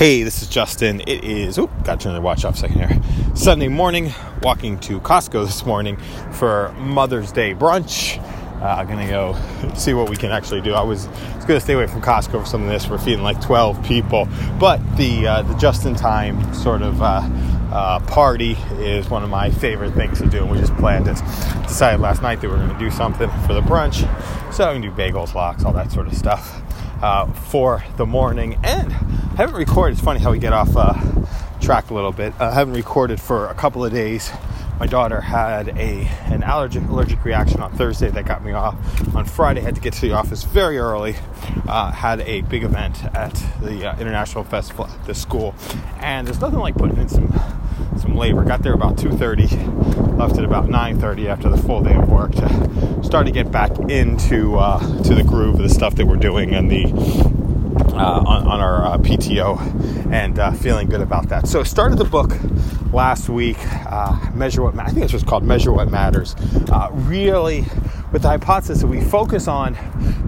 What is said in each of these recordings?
Hey, this is Justin. It is, got to turn the watch off a second here. Sunday morning, walking to Costco this morning for Mother's Day brunch. I'm going to go see what we can actually do. I was going to stay away from Costco for some of this. We're feeding like 12 people. But the just-in-time sort of party is one of my favorite things to do. And we just planned it. Decided last night that we were going to do something for the brunch. So I'm going to do bagels, lox, all that sort of stuff for the morning. And I haven't recorded. It's funny how we get off track a little bit. I haven't recorded for a couple of days. My daughter had an allergic reaction on Thursday that got me off. On Friday, I had to get to the office very early. Had a big event at the International Festival at the school. And there's nothing like putting in some labor. Got there about 2:30. Left at about 9:30 after the full day of work to start to get back into to the groove of the stuff that we're doing and the... on our PTO and feeling good about that. So started the book last week, I think it's just called Measure What Matters, really with the hypothesis that we focus on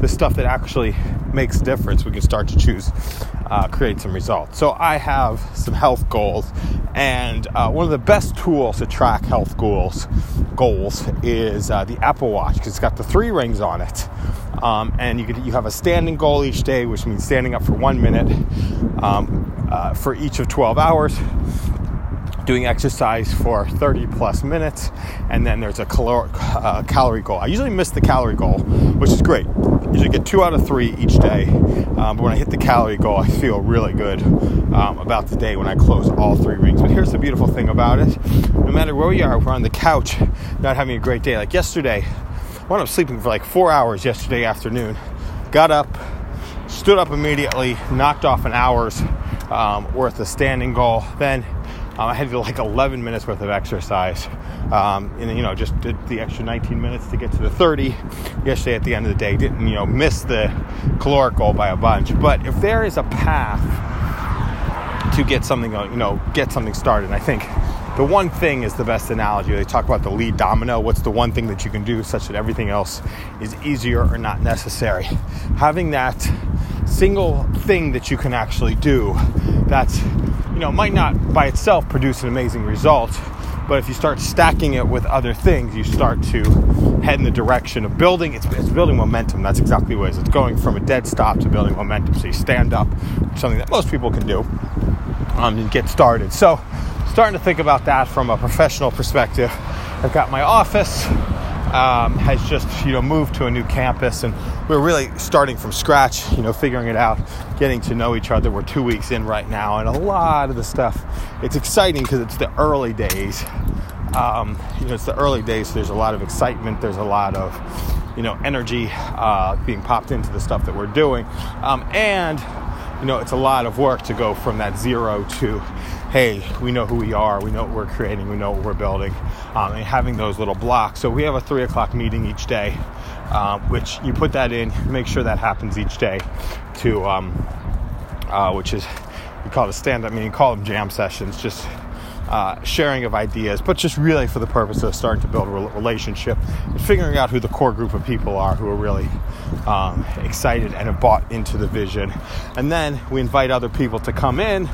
the stuff that actually makes a difference, we can start to choose, create some results. So I have some health goals, and one of the best tools to track health goals is the Apple Watch, because it's got the 3 rings on it. And you have a standing goal each day, which means standing up for 1 minute for each of 12 hours, doing exercise for 30 plus minutes, and then there's a calorie goal. I usually miss the calorie goal, which is great. Usually get 2 out of 3 each day, but when I hit the calorie goal, I feel really good about the day when I close all 3 rings. But here's the beautiful thing about it. No matter where we are, if we're on the couch not having a great day. Like yesterday, I wound up sleeping for like 4 hours yesterday afternoon. Got up, stood up immediately, knocked off an hour's worth of standing goal. Then I had to do like 11 minutes worth of exercise. And just did the extra 19 minutes to get to the 30 yesterday at the end of the day. Didn't, miss the caloric goal by a bunch. But if there is a path to get something, get something started, and I think the one thing is the best analogy. They talk about the lead domino. What's the one thing that you can do such that everything else is easier or not necessary? Having that single thing that you can actually do that's, might not by itself produce an amazing result, but if you start stacking it with other things, you start to head in the direction of building. It's building momentum. That's exactly what it is. It's going from a dead stop to building momentum. So you stand up, something that most people can do, and get started. So starting to think about that from a professional perspective. I've got my office has just moved to a new campus, and we're really starting from scratch, figuring it out, getting to know each other. We're 2 weeks in right now, and a lot of the stuff, it's exciting because it's the early days. It's the early days, so there's a lot of excitement. There's a lot of energy being popped into the stuff that we're doing, and it's a lot of work to go from that 0 to, hey, we know who we are, we know what we're creating, we know what we're building, and having those little blocks. So we have a 3 o'clock meeting each day, which you put that in, make sure that happens each day, to which is, we call it a stand-up meeting, call them jam sessions, just sharing of ideas, but just really for the purpose of starting to build a relationship and figuring out who the core group of people are who are really excited and have bought into the vision. And then we invite other people to come in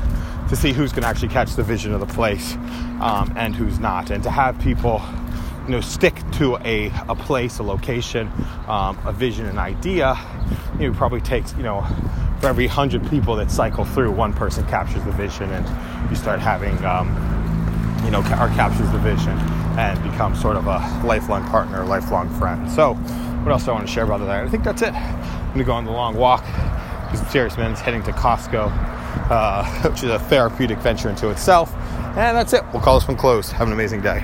to see who's going to actually catch the vision of the place and who's not, and to have people stick to a place, a location, a vision, an idea. It probably takes for every 100 people that cycle through, one person captures the vision, and you start having or captures the vision and becomes sort of a lifelong partner, lifelong friend. So what else do I want to share about that? I think that's it. I'm going to go on the long walk. Serious Men's heading to Costco, which is a therapeutic venture into itself. And that's it. We'll call this one closed. Have an amazing day.